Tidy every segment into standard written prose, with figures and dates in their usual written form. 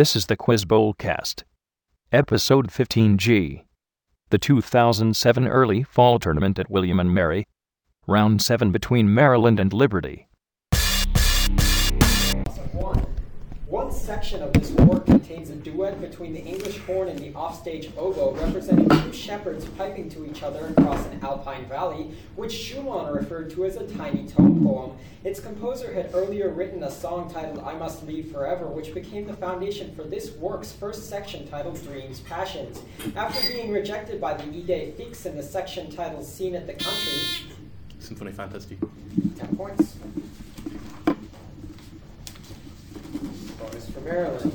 This is the Quizbowl Cast, Episode 15G, the 2007 early fall tournament at William and Mary, Round 7 between Maryland and Liberty. One section of this work contains a duet between the English horn and the offstage oboe, representing two shepherds piping to each other across an alpine valley, which Schumann referred to as a tiny tone poem. Its composer had earlier written a song titled I Must Leave Forever, which became the foundation for this work's first section titled Dreams, Passions. After being rejected by the Idée Fixe in the section titled Scene at the Country, Symphonie Fantastique. 10 points. For Maryland.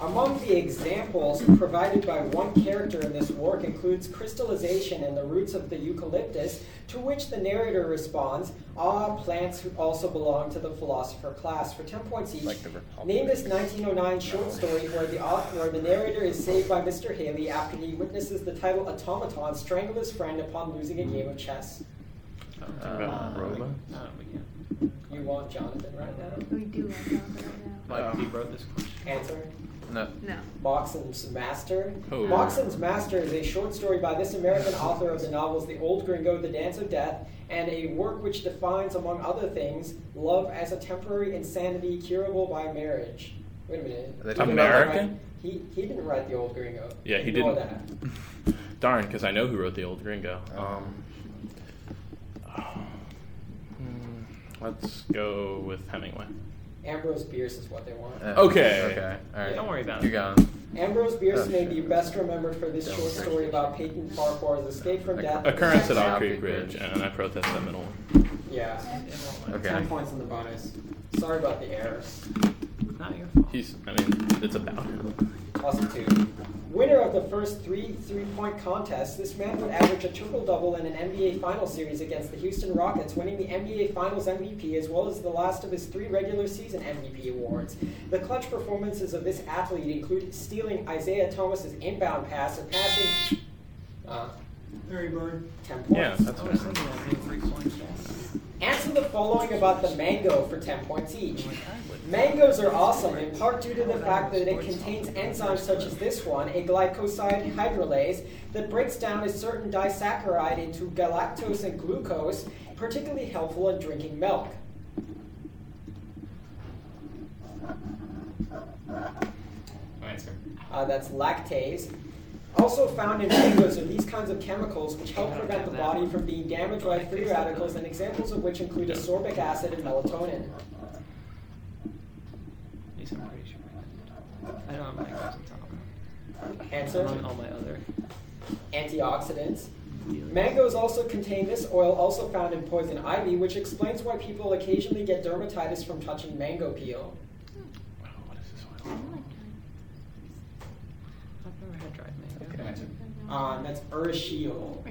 Among the examples provided by one character in this work includes crystallization in the roots of the eucalyptus, to which the narrator responds, "Ah, plants who also belong to the philosopher class." For 10 points each, name this 1909 short story where the narrator is saved by Mr. Haley after he witnesses the title automaton strangle his friend upon losing a game of chess. Roma? You want Jonathan right now? We do want Jonathan right now. Like he wrote this question. Answer? No. Moxon's Master? Oh. Moxon's Master is a short story by this American author of the novels The Old Gringo, The Dance of Death, and a work which defines, among other things, love as a temporary insanity curable by marriage. Wait a minute. American? He didn't write The Old Gringo. Yeah, he didn't. That. Darn, because I know who wrote The Old Gringo. Let's go with Hemingway. Ambrose Bierce is what they want. Okay. All right. Yeah. Don't worry about it. You're gone. Ambrose Bierce may be best remembered for this short story about Peyton Farquhar's escape from death. Occurrence at Owl Creek Bridge, and I protest the middle one. Yeah. Okay. 10 points in the bonus. Sorry about the errors. Not your fault. It's about him. Awesome, too. Winner of the first three-point contests, this man would average a triple-double in an NBA Finals series against the Houston Rockets, winning the NBA Finals MVP as well as the last of his three regular season MVP awards. The clutch performances of this athlete include stealing Isaiah Thomas's inbound pass and passing... Larry Bird. 10 points. Yeah, that's what I was thinking. I made 3 points. Answer the following about the mango for 10 points each. Mangoes are awesome, in part due to the fact that it contains enzymes such as this one, a glycoside hydrolase, that breaks down a certain disaccharide into galactose and glucose, particularly helpful in drinking milk. That's lactase. Also found in mangoes are these kinds of chemicals which help prevent the body from being damaged by free radicals, and examples of which include ascorbic acid and melatonin. I don't have my question talking. Answer? All my other antioxidants. Mangoes also contain this oil, also found in poison ivy, which explains why people occasionally get dermatitis from touching mango peel. Oh, what is this oil? I've never had dried mango. Okay. Answer. That's urushiol.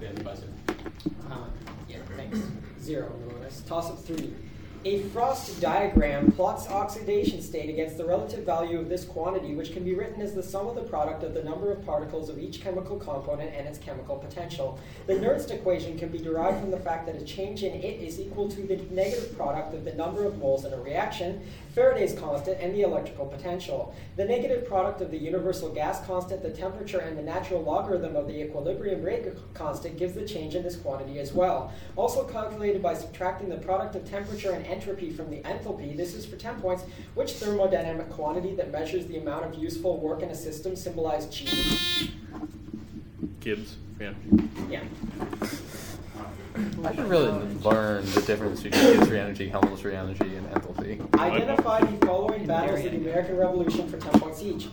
Yeah, thanks. 0 on the bonus. Toss up 3. A Frost diagram plots oxidation state against the relative value of this quantity, which can be written as the sum of the product of the number of particles of each chemical component and its chemical potential. The Nernst equation can be derived from the fact that a change in it is equal to the negative product of the number of moles in a reaction, Faraday's constant, and the electrical potential. The negative product of the universal gas constant, the temperature, and the natural logarithm of the equilibrium rate constant gives the change in this quantity as well. Also calculated by subtracting the product of temperature and entropy from the enthalpy. This is for 10 points. Which thermodynamic quantity that measures the amount of useful work in a system symbolized G? Gibbs free energy. Yeah. I should really learn the difference between Gibbs free energy, Helmholtz free energy, and enthalpy. Identify the following battles of the American Revolution for 10 points each.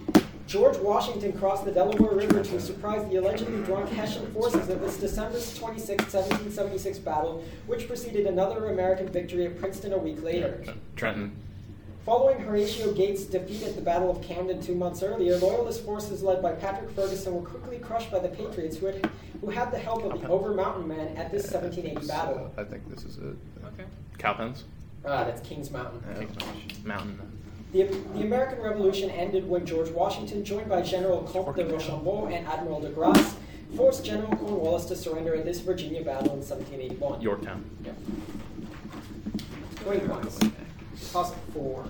George Washington crossed the Delaware River to surprise the allegedly drunk Hessian forces at this December 26, 1776 battle, which preceded another American victory at Princeton a week later. Trenton. Following Horatio Gates' defeat at the Battle of Camden 2 months earlier, Loyalist forces led by Patrick Ferguson were quickly crushed by the Patriots, who had the help of the Over Mountain Men at this 1780 battle. I think this is it. Okay. Cowpens? That's Kings Mountain. Mountain. The American Revolution ended when George Washington, joined by General Comte de Rochambeau and Admiral de Grasse, forced General Cornwallis to surrender at this Virginia battle in 1781. Yorktown. Yeah. 20 points. Toss 4.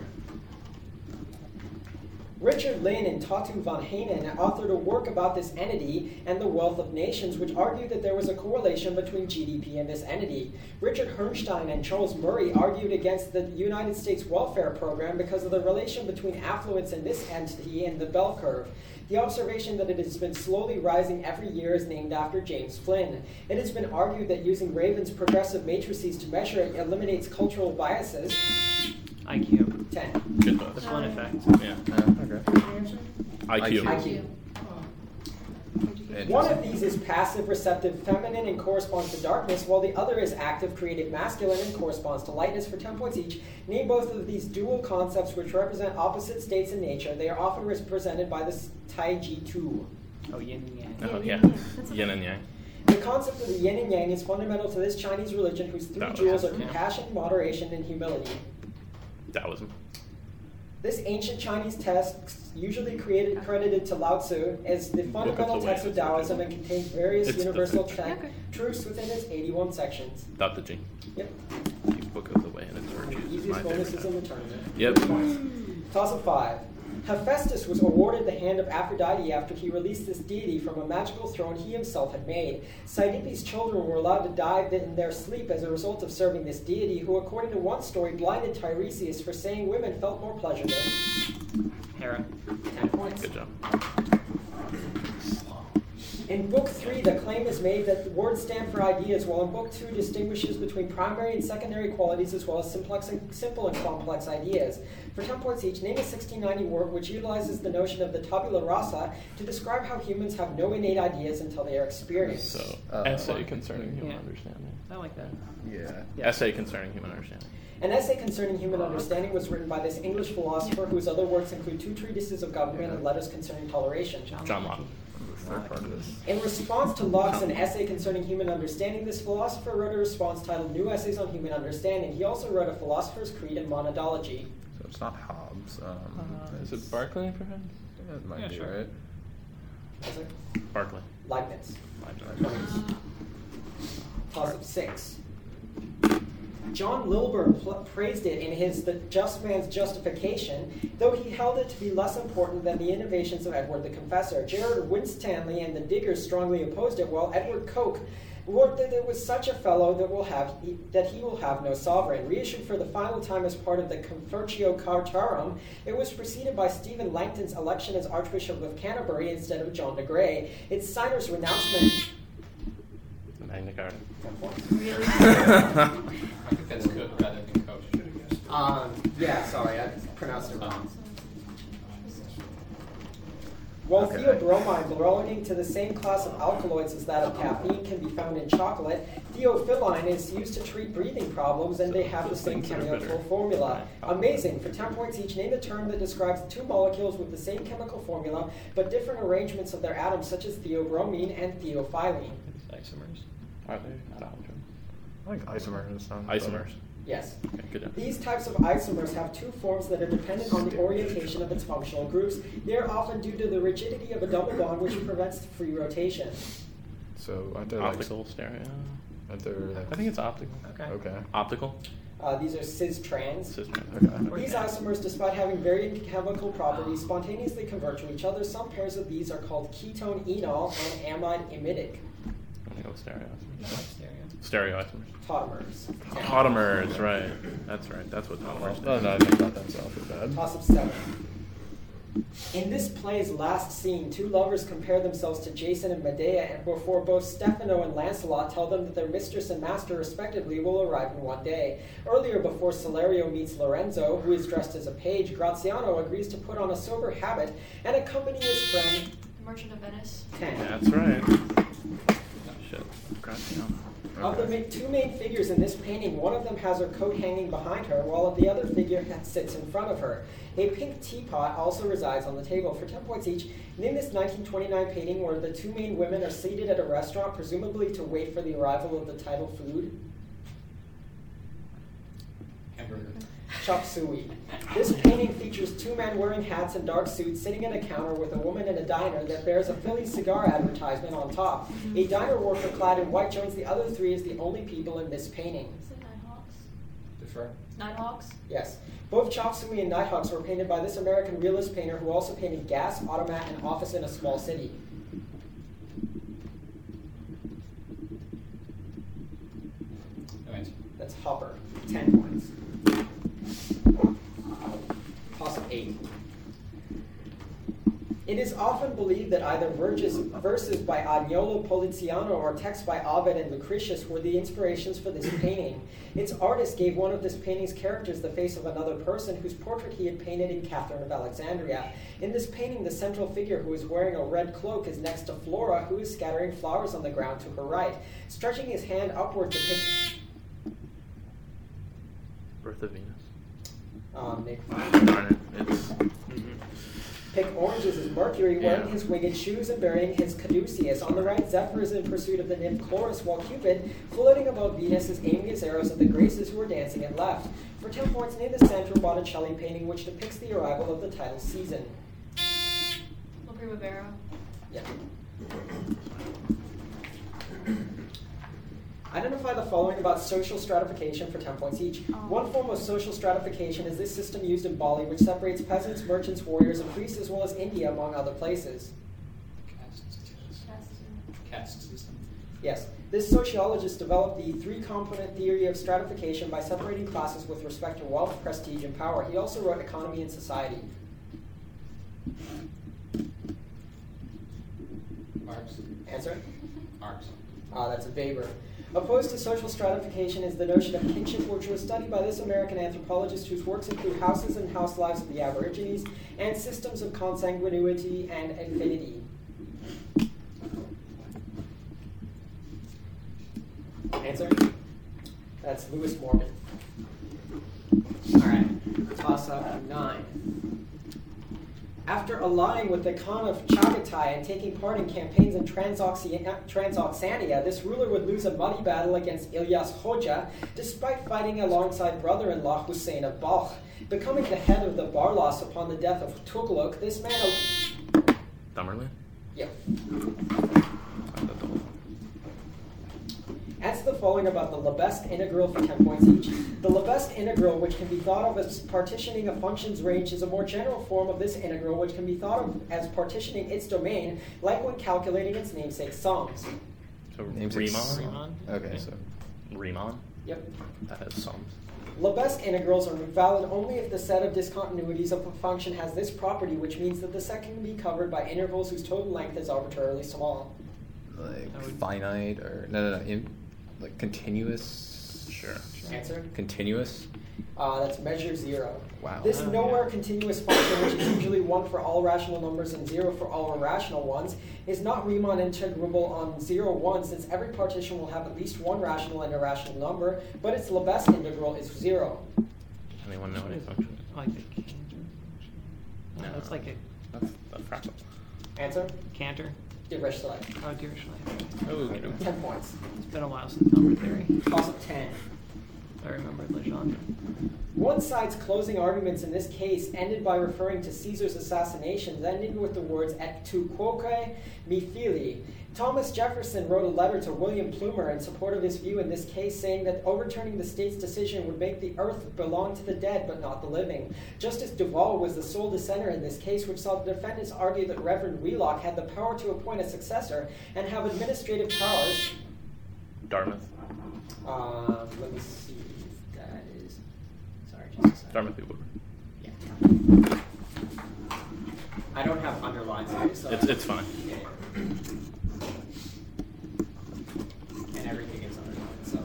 Richard Lynn and Tatu Vanhanen authored a work about this entity and the wealth of nations, which argued that there was a correlation between GDP and this entity. Richard Herrnstein and Charles Murray argued against the United States welfare program because of the relation between affluence and this entity and the bell curve. The observation that it has been slowly rising every year is named after James Flynn. It has been argued that using Raven's progressive matrices to measure it eliminates cultural biases. IQ. 10. Good luck. That's one effect. Yeah. Okay. IQ. One of these is passive, receptive, feminine, and corresponds to darkness, while the other is active, creative, masculine, and corresponds to lightness. For 10 points each, name both of these dual concepts which represent opposite states in nature. They are often represented by the taiji tu. Oh, yin and yang. Oh, yeah. Yin and yang. The concept of the yin and yang is fundamental to this Chinese religion, whose three jewels are compassion, moderation, and humility. Taoism. This ancient Chinese text, usually credited to Lao Tzu, is the fundamental text of Taoism and contains various universal truths within its 81 sections. Dr. G. Yep. The Book of the Way and its Virtues. The easiest bonus is in the tournament. Yep. Toss of 5. Hephaestus was awarded the hand of Aphrodite after he released this deity from a magical throne he himself had made. Cydipe's children were allowed to die in their sleep as a result of serving this deity, who, according to one story, blinded Tiresias for saying women felt more pleasure than Hera. 10 points. Good job. In Book 3, the claim is made that the words stand for ideas, while in Book 2 distinguishes between primary and secondary qualities as well as simple and complex ideas. For 10 points each, name a 1690 work which utilizes the notion of the tabula rasa to describe how humans have no innate ideas until they are experienced. So, Essay Concerning Human Understanding. I like that. Yeah. Essay Concerning Human Understanding. An Essay Concerning Human Understanding was written by this English philosopher whose other works include 2 treatises of government and letters concerning toleration. John Locke. In response to Locke's An Essay Concerning Human Understanding, this philosopher wrote a response titled New Essays on Human Understanding. He also wrote A Philosopher's Creed and Monadology. So it's not Hobbes. Is it Berkeley for him? Yeah, it might be, sure. Right? Is it? Berkeley. Leibniz. Toss of 6. John Lilburn praised it in his The Just Man's Justification, though he held it to be less important than the innovations of Edward the Confessor. Gerard Winstanley and the Diggers strongly opposed it, while Edward Coke wrote that it was such a fellow that he will have no sovereign. Reissued for the final time as part of the Confertio Cartarum, it was preceded by Stephen Langton's election as Archbishop of Canterbury instead of John de Grey. Its signer's renouncement... Magna Carta. Really? I think that's good rather than coach. I pronounced it wrong. While theobromine, belonging to the same class of alkaloids as that of caffeine, can be found in chocolate, theophylline is used to treat breathing problems, and they have the same chemical formula. Amazing. For 10 points each, name a term that describes 2 molecules with the same chemical formula but different arrangements of their atoms, such as theobromine and theophylline. Isomers. Are they? Not I think isomers. Isomers. Yes. Okay, good. These types of isomers have 2 forms that are dependent on the orientation of its functional groups. They are often due to the rigidity of a double bond, which prevents free rotation. So aren't there optical, like, stereo? Aren't there, like, I think it's optical. Okay. Optical. These are cis-trans. Okay. These isomers, despite having varying chemical properties, spontaneously convert to each other. Some pairs of these are called ketone enol and amide imidic. Stereoisomers. Tautomers, right. That's what tautomers do. No, I think about that sounds bad. Toss of 7. In this play's last scene, 2 lovers compare themselves to Jason and Medea, and before both Stefano and Lancelot tell them that their mistress and master, respectively, will arrive in one day. Earlier, before Salerio meets Lorenzo, who is dressed as a page, Graziano agrees to put on a sober habit and accompany his friend... The Merchant of Venice. 10. That's right. Of the 2 main figures in this painting, one of them has her coat hanging behind her, while the other figure sits in front of her. A pink teapot also resides on the table. For 10 points each, name this 1929 painting where the 2 main women are seated at a restaurant, presumably to wait for the arrival of the title food. Hamburger. Chop suey. This painting features 2 men wearing hats and dark suits sitting at a counter with a woman in a diner that bears a Philly cigar advertisement on top. A diner worker clad in white joins the other 3 as the only people in this painting. Is it Nighthawks? Defer. Nighthawks? Yes. Both Chop Suey and Nighthawks were painted by this American realist painter who also painted Gas, Automat, and Office in a Small City. Right. That's Hopper. 10 points. Possible 8. It is often believed that either verses by Agnolo Poliziano or texts by Ovid and Lucretius were the inspirations for this painting. Its artist gave one of this painting's characters the face of another person whose portrait he had painted in Catherine of Alexandria. In this painting, the central figure, who is wearing a red cloak, is next to Flora, who is scattering flowers on the ground to her right. Stretching his hand upward to pick... Birth of Venus. Pick oranges is Mercury, wearing his winged shoes and bearing his caduceus. On the right, Zephyr is in pursuit of the nymph Chloris, while Cupid, floating above Venus, is aiming his arrows at the Graces who are dancing at left. For 10 points, name the Sandro Botticelli painting which depicts the arrival of the title season. La Primavera. Yeah. Identify the following about social stratification for 10 points each. One form of social stratification is this system used in Bali, which separates peasants, merchants, warriors, and priests, as well as India, among other places. Caste system. Yes. This sociologist developed the three-component theory of stratification by separating classes with respect to wealth, prestige, and power. He also wrote Economy and Society. Marx. Answer? Marx. That's Weber. Opposed to social stratification is the notion of kinship, which was studied by this American anthropologist whose works include Houses and House Lives of the Aborigines and Systems of Consanguinity and Affinity. Answer? That's Lewis Morgan. All right. Toss up 9. After allying with the Khan of Chagatai and taking part in campaigns in Transoxania, this ruler would lose a muddy battle against Ilyas Hoja, despite fighting alongside brother-in-law Hussein of Balkh. Becoming the head of the Barlas upon the death of Tughlaq, this man... Tamerlane? Yeah. Answer the following about the Lebesgue integral for 10 points each. The Lebesgue integral, which can be thought of as partitioning a function's range, is a more general form of this integral, which can be thought of as partitioning its domain, like when calculating its namesake sums. So Riemann? Okay, so Riemann? Yep. That has sums. Lebesgue integrals are valid only if the set of discontinuities of a function has this property, which means that the set can be covered by intervals whose total length is arbitrarily small. Like finite or... Like continuous? Sure. Answer? Continuous? That's measure 0. Wow. This continuous function, which is usually 1 for all rational numbers and 0 for all irrational ones, is not Riemann integrable on 0, 1, since every partition will have at least one rational and irrational number, but its Lebesgue integral is 0. Anyone know what it is? Like a cantor? No, that's like a fractal. Answer? Cantor. Dirichlet. Oh, Dirichlet. Oh, 10 points. It's been a while since number theory. Toss of 10. I remember Legendre. One side's closing arguments in this case ended by referring to Caesar's assassinations, ending with the words et tu quoque me fili. Thomas Jefferson wrote a letter to William Plumer in support of his view in this case, saying that overturning the state's decision would make the earth belong to the dead but not the living. Justice Duvall was the sole dissenter in this case, which saw the defendants argue that Reverend Wheelock had the power to appoint a successor and have administrative powers. Dartmouth. Let me see. That is... Sorry, just a second. Dartmouth v. Woodward. Yeah. I don't have underlines here, so... It's fine. Yeah. And everything is underlined, so.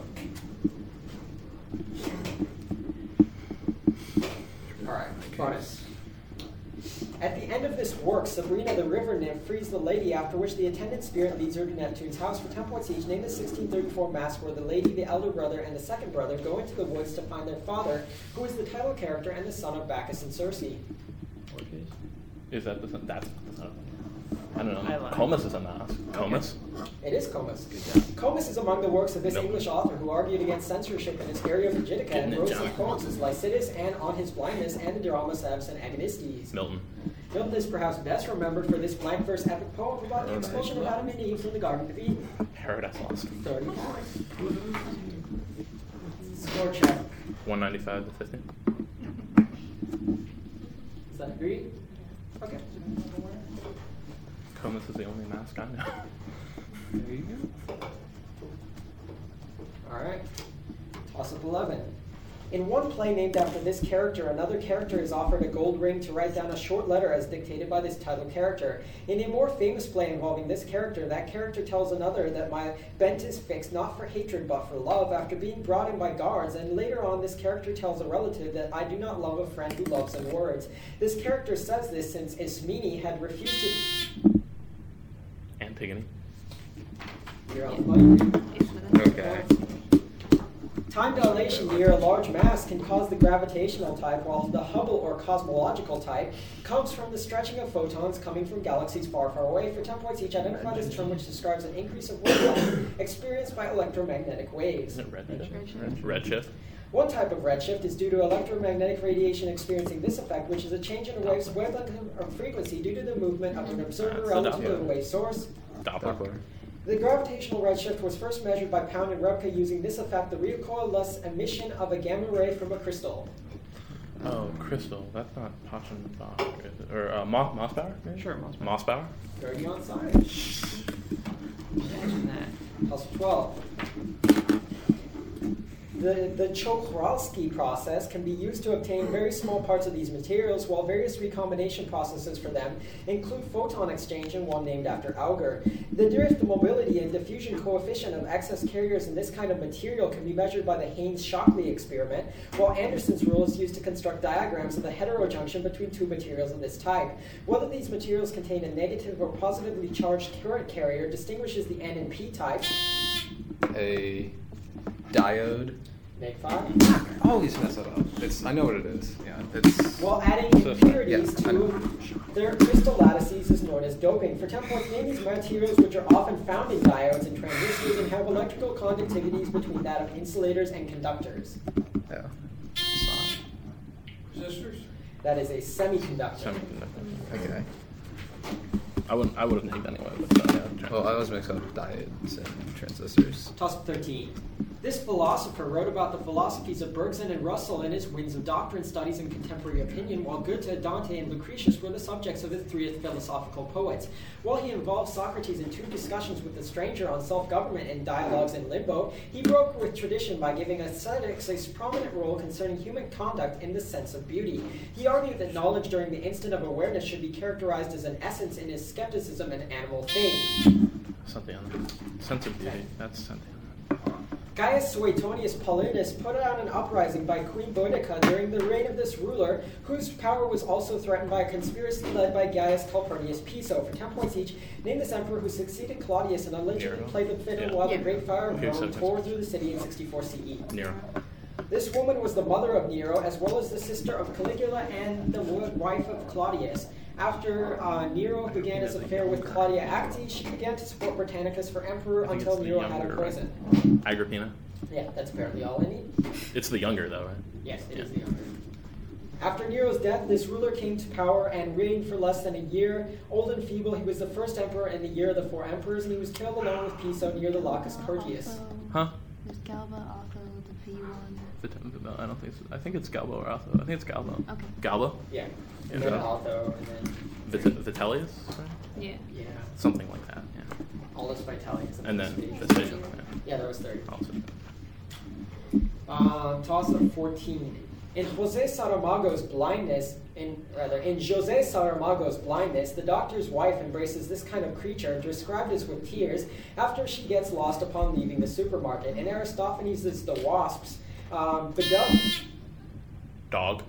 Alright, bonus. At the end of this work, Sabrina the river nymph frees the lady, after which the attendant spirit leads her to Neptune's house. For 10 points each, name the 1634 masque where the lady, the elder brother, and the second brother go into the woods to find their father, who is the title character and the son of Bacchus and Circe. Is that the son? That's the son of Bacchus. I don't know. Comus is a mask. Comus? It is Comus. Comus is among the works of this English author who argued against censorship in his Areopagitica and wrote some poems as Lycidas and On His Blindness and the dramas of and Agonistes. Milton is perhaps best remembered for this blank verse epic poem about the expulsion of Adam and Eve from the Garden of Eden. Paradise Lost. 30 points. Score check. 195 to 50. Is that agreed? Okay. Comus is the only mask I know. There you go. Alright. Toss-up 11. In one play named after this character, another character is offered a gold ring to write down a short letter as dictated by this title character. In a more famous play involving this character, that character tells another that my bent is fixed not for hatred but for love after being brought in by guards, and later on this character tells a relative that I do not love a friend who loves in words. This character says this since Ismene had refused to... Antigone. You're on the button. Okay. Time dilation near a large mass can cause the gravitational type, while the Hubble or cosmological type comes from the stretching of photons coming from galaxies far, far away. For 10 points each, identify this term which describes an increase of wavelength experienced by electromagnetic waves. Isn't it redshift? Redshift. One type of redshift is due to electromagnetic radiation experiencing this effect, which is a change in a wave's wavelength or frequency due to the movement of an observer relative to the wave source. Doppler. The gravitational redshift was first measured by Pound and Rebka using this effect, the recoilless emission of a gamma ray from a crystal. Oh, crystal. That's not Pachenbach, is it? Or Mossbauer? Sure, Mossbauer. You're already on science. Imagine that. Plus 12. The Czochralski process can be used to obtain very small parts of these materials, while various recombination processes for them include photon exchange and one named after Auger. The drift, mobility, and diffusion coefficient of excess carriers in this kind of material can be measured by the Haynes-Shockley experiment, while Anderson's rule is used to construct diagrams of the heterojunction between two materials of this type. Whether these materials contain a negative or positively charged current carrier distinguishes the N and P types. A diode. Make 5. I always mess it up. I know what it is. Yeah, it's. Well, adding impurities to their crystal lattices is known as doping. For 10 points, name these materials which are often found in diodes and transistors and have electrical conductivities between that of insulators and conductors. Yeah. Resistors. That is a semiconductor. Okay. I would have named anyway. But, well, I always mix up diodes and transistors. Toss 13. This philosopher wrote about the philosophies of Bergson and Russell in his Winds of Doctrine studies and contemporary opinion, while Goethe, Dante, and Lucretius were the subjects of his three philosophical poets. While he involved Socrates in two discussions with the stranger on self-government and dialogues in Limbo, he broke with tradition by giving aesthetics a prominent role concerning human conduct in the sense of beauty. He argued that knowledge during the instant of awareness should be characterized as an essence in his skepticism and animal thing. Something on that. Sense of beauty. That's something. Gaius Suetonius Paulinus put out an uprising by Queen Boadicea during the reign of this ruler, whose power was also threatened by a conspiracy led by Gaius Calpurnius Piso. For 10 points each, name this emperor who succeeded Claudius and allegedly played the fiddle while the Great Fire of Rome tore through the city in 64 CE. Nero. This woman was the mother of Nero, as well as the sister of Caligula and the wife of Claudius. After Nero began his affair with Claudia Acti, she began to support Britannicus for emperor until Nero had her poisoned. Right? Agrippina? Yeah, that's apparently all I need. It's the younger, though, right? Yes, it is the younger. After Nero's death, this ruler came to power and reigned for less than a year. Old and feeble, he was the first emperor in the year of the four emperors, and he was killed along with Piso near the Lacus Curtius. Huh? Is Galba also the V1? No, I don't think so. I think it's Galba or Otho. I think it's Galba. Okay. Galba? Yeah. And then Otho, and then... Vitellius? Right? Yeah. Yeah. Something like that, yeah. Aulus Vitellius. And then Vespasian. Yeah, that was 30. Also. Toss of 14. In José Saramago's blindness, the doctor's wife embraces this kind of creature and describes it with tears after she gets lost upon leaving the supermarket. In Aristophanes, it's the wasps. Dog.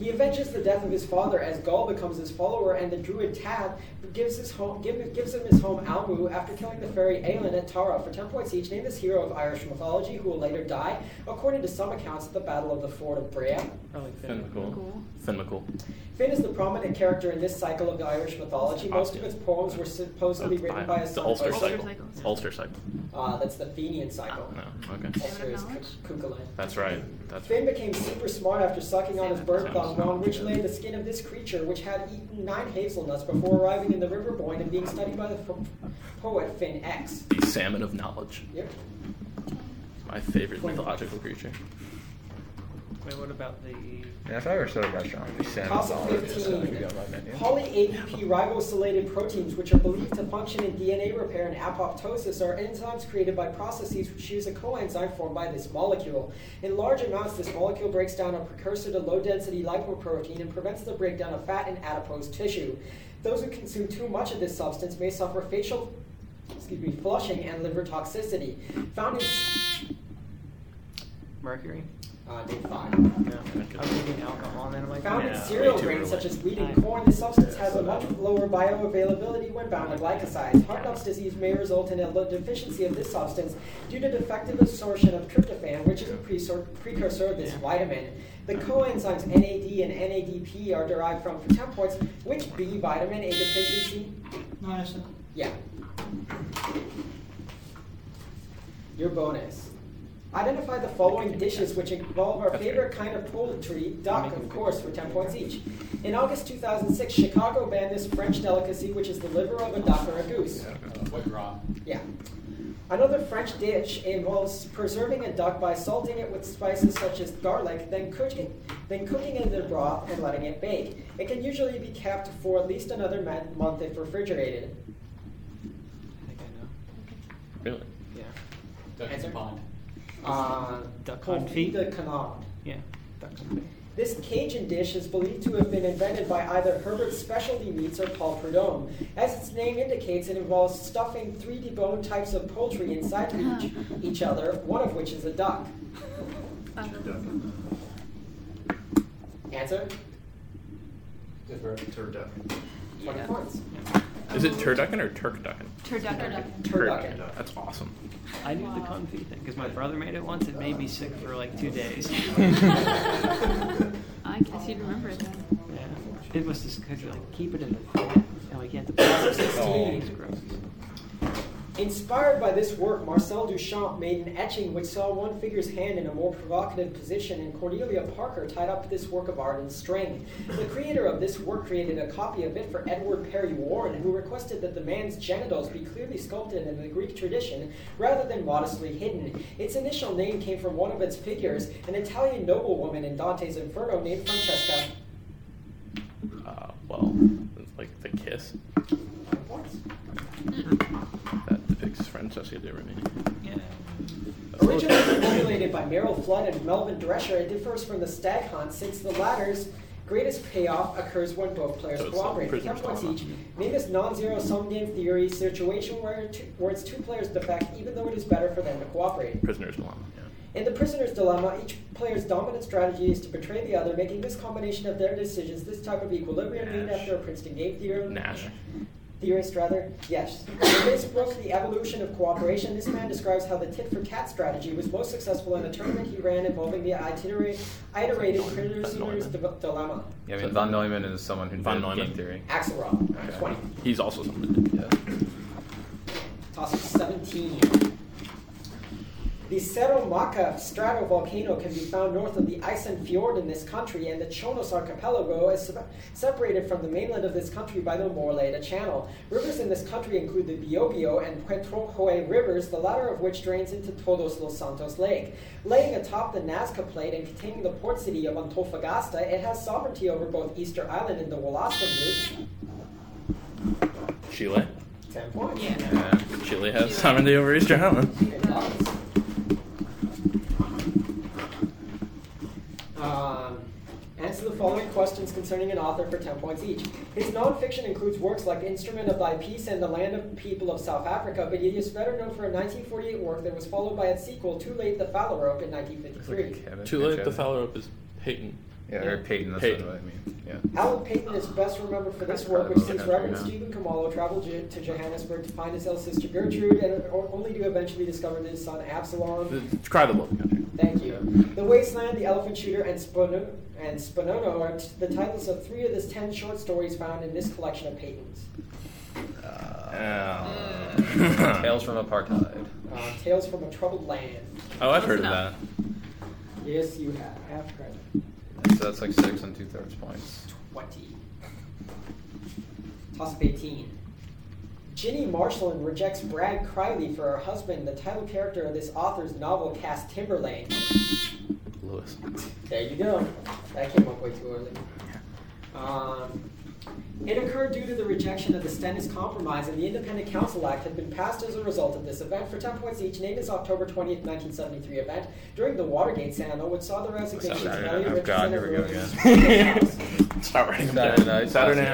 He avenges the death of his father as Gaul becomes his follower, and the druid Tad gives him his home Almu after killing the fairy Aelin at Tara. For 10 points each, name this hero of Irish mythology who will later die, according to some accounts, at the Battle of the Ford of Brea. I like Finn MacCool. Finn is the prominent character in this cycle of the Irish mythology. Most of its poems were supposed to be written by his son. The Ulster cycle. That's the Fenian cycle. Oh, no, okay. Ulster is Cuchulainn. That's right. Finn became super smart after sucking on his bird thumb, on which lay the skin of this creature, which had eaten 9 hazelnuts before arriving in the River Boyne and being studied by the poet Finn X. The salmon of knowledge. Yep. my favorite mythological creature. Wait, what about the... Yeah, if I were sort of astronomy, poly-ATP ribosylated proteins, which are believed to function in DNA repair and apoptosis, are enzymes created by processes which use a coenzyme formed by this molecule. In large amounts, this molecule breaks down a precursor to low-density lipoprotein and prevents the breakdown of fat and adipose tissue. Those who consume too much of this substance may suffer flushing and liver toxicity. Found in... Mercury? Day 5. Yeah. I'm thinking alcohol, and then I'm like, found in cereal grains such as wheat and corn, the substance has a much lower bioavailability when bound to glycosides. Hartnupp's disease may result in a deficiency of this substance due to defective absorption of tryptophan, which is a precursor of this vitamin. The coenzymes NAD and NADP are derived from photempoids, which B vitamin A deficiency? Niacin. Yeah. Your bonus. Identify the following dishes which involve our favorite kind of poultry, duck, of course, for 10 points each. In August 2006, Chicago banned this French delicacy, which is the liver of a duck or a goose. Yeah. Another French dish involves preserving a duck by salting it with spices such as garlic, then cooking it in the broth and letting it bake. It can usually be kept for at least another month if refrigerated. I think I know. Really? Yeah. Duck pond. Confit de canard. Yeah, duck confit. This Cajun dish is believed to have been invented by either Herbert's Specialty Meats or Paul Prudhomme. As its name indicates, it involves stuffing three deboned types of poultry inside each other, one of which is a duck. Answer? Turducken. 20 points. Yeah. Is it turducken or turkducken? Turducken. That's awesome. I knew the confit thing because my brother made it once. It made me sick for like 2 days. I guess you'd remember it then. Yeah. It was just because you like keep it in the pan and we can't deposit it. It's gross. Inspired by this work, Marcel Duchamp made an etching which saw one figure's hand in a more provocative position, and Cornelia Parker tied up this work of art in string. The creator of this work created a copy of it for Edward Perry Warren, who requested that the man's genitals be clearly sculpted in the Greek tradition rather than modestly hidden. Its initial name came from one of its figures, an Italian noblewoman in Dante's Inferno named Francesca. Like the kiss. What? That depicts Francesca de Rimini. Yeah. Originally formulated by Merrill Flood and Melvin Drescher, it differs from the stag hunt since the latter's greatest payoff occurs when both players cooperate. For 10 points each, name this non-zero sum game theory situation where its two players defect even though it is better for them to cooperate. Prisoner's Dilemma. In the Prisoner's Dilemma, each player's dominant strategy is to betray the other, making this combination of their decisions this type of equilibrium named after a Princeton game theorem. Theorist, rather? Yes. In his book, The Evolution of Cooperation, this man describes how the tit-for-tat strategy was most successful in a tournament he ran involving the iterated Prisoner's Dilemma. Yeah, I mean, Von Neumann is someone who did game theory. Axelrod, okay. 20. He's also someone who did, yeah. Toss of 17. The Cerro Maca stratovolcano can be found north of the Isen Fjord in this country, and the Chonos Archipelago is separated from the mainland of this country by the Morleda Channel. Rivers in this country include the Biobío and Puertohue rivers, the latter of which drains into Todos los Santos Lake. Laying atop the Nazca Plate and containing the port city of Antofagasta, it has sovereignty over both Easter Island and the Hualasca group. Chile? 10 points. Yeah. Chile has sovereignty over Easter Island. Answer the following questions concerning an author for 10 points each. His nonfiction includes works like Instrument of Thy Peace and The Land of People of South Africa, but he is better known for a 1948 work that was followed by its sequel, Too Late the Fallow Rope, in 1953. Like Too Late the Fallow Rope is Peyton. Yeah, or Peyton, that's what I mean. Yeah. Alan Peyton is best remembered for this work, which sees Reverend Stephen Kamalo travel to Johannesburg to find his eldest sister Gertrude, and only to eventually discover his son Absalom. The Cry the Wolf Country. Thank you. The Wasteland, The Elephant Shooter, and Spinono are the titles of three of the 10 short stories found in this collection of Peyton's. Tales from Apartheid. Tales from a Troubled Land. Oh, I've heard of that. Yes, you have heard of it. So that's like 6 2/3 points. 20. Toss of 18. Ginny Marshland rejects Brad Criley for her husband. The title character of this author's novel cast Timberlake. Lewis. There you go. That came up way too early. It occurred due to the rejection of the Stennis Compromise, and the Independent Council Act had been passed as a result of this event. For 10 points each, name this October 20th, 1973 event during the Watergate scandal, which saw the resignation of Elliot Richardson. Saturday Night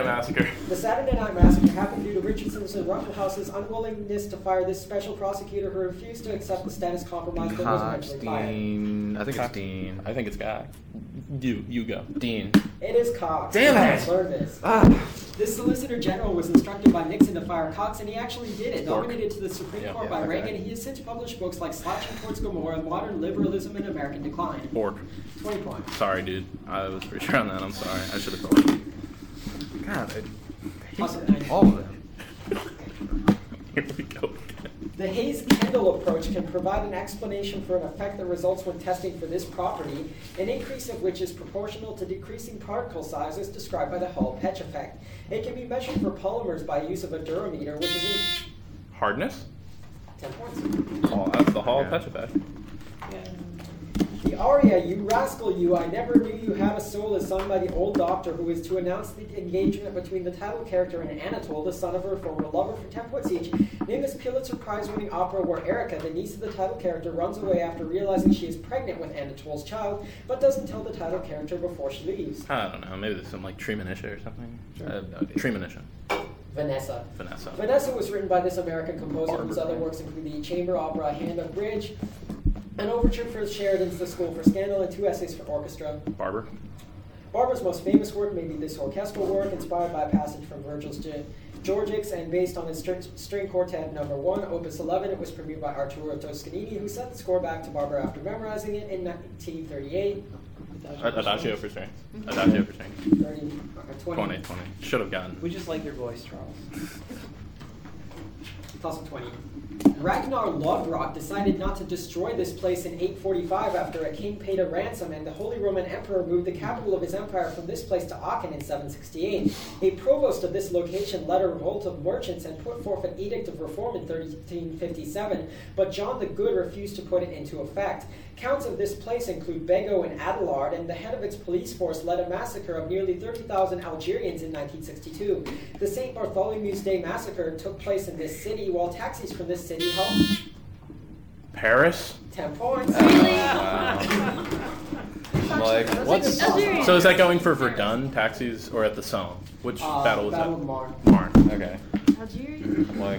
Massacre. The Saturday Night Massacre happened due to Richardson's and Rufflehouse's unwillingness to fire this special prosecutor who refused to accept the Stennis Compromise. Dean. I think it's Guy. You go. Dean. It is Cox. Damn it! Learn this. The Solicitor General was instructed by Nixon to fire Cox, and he actually did it. Nominated to the Supreme Court by Reagan, he has since published books like Slouching Towards Gomorrah, Modern Liberalism and American Decline. Bork. 20 points. Sorry, dude. I was pretty sure on that. I'm sorry. I should have told you. God, all of it. Here we go. The Hayes-Kendall approach can provide an explanation for an effect that results when testing for this property, an increase of which is proportional to decreasing particle size as described by the Hall-Petch effect. It can be measured for polymers by use of a durometer, which is a... Hardness? 10 points. Oh, that's the Hall-Petch effect. Yeah. The aria, you rascal you, I never knew you had a soul, is sung by the old doctor who is to announce the engagement between the title character and Anatole, the son of her former lover, for 10 points each. Name this Pulitzer Prize-winning opera where Erica, the niece of the title character, runs away after realizing she is pregnant with Anatole's child, but doesn't tell the title character before she leaves. I don't know, maybe there's some like Treemonisha or something? Sure. Treemonisha. Vanessa. Vanessa was written by this American composer whose other works include the chamber opera Hand of Bridge, an overture for Sheridan's The School for Scandal, and two essays for orchestra. Barber. Barber's most famous work may be this orchestral work, inspired by a passage from Virgil's Georgics and based on his string quartet number 1, opus 11. It was premiered by Arturo Toscanini, who sent the score back to Barber after memorizing it in 1938. Adagio for strings. Adagio for strings. 20. Should have gotten. We just like your voice, Charles. Toss a 20. Ragnar Lodbrok decided not to destroy this place in 845 after a king paid a ransom and the Holy Roman Emperor moved the capital of his empire from this place to Aachen in 768. A provost of this location led a revolt of merchants and put forth an edict of reform in 1357, but John the Good refused to put it into effect. Counts of this place include Bego and Adelard, and the head of its police force led a massacre of nearly 30,000 Algerians in 1962. The St. Bartholomew's Day massacre took place in this city, while taxis from this city helped. Paris? 10 points. So is that going for Verdun, taxis, or at the Somme? Which battle was that? Battle of Marne. Okay. Algeria?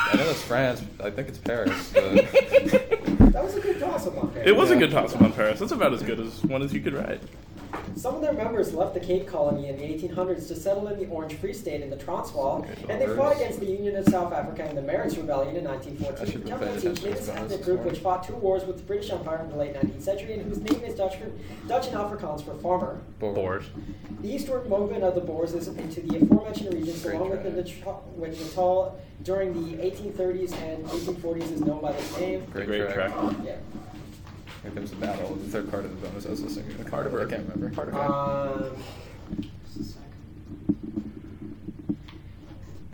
I know it's France. I think it's Paris. That was a good toss-up on Paris. It was a good toss-up on Paris. That's about as good as one as you could write. Some of their members left the Cape Colony in the 1800s to settle in the Orange Free State in the Transvaal, and they fought against the Union of South Africa and the Marriage Rebellion in 1914. The Temperance Indians had the group which fought 2 wars with the British Empire in the late 19th century, and whose name is Dutch and Afrikaans for farmer. Boers. The eastward movement of the Boers is into the aforementioned regions, along with Natal during the 1830s and 1840s, is known by this name. Great track. Yeah. Here comes the battle. The third part of the bonus. I was listening to Carter. I can't remember.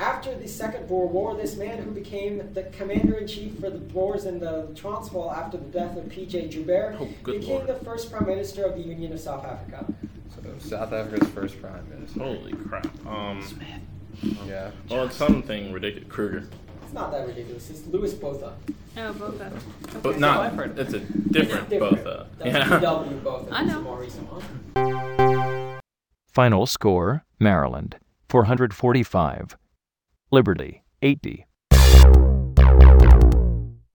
After the Second Boer War, this man who became the commander-in-chief for the Boers in the Transvaal after the death of P.J. Joubert the first Prime Minister of the Union of South Africa. So South Africa's first Prime Minister. Holy crap. Smith. Yeah. Well, it's something ridiculous. Kruger. It's not that ridiculous. It's Louis Botha. Oh, Botha. Okay. But not. It's a different Botha. That's W. Botha. I know. It's a more recent one. Final score: Maryland 445, Liberty 80.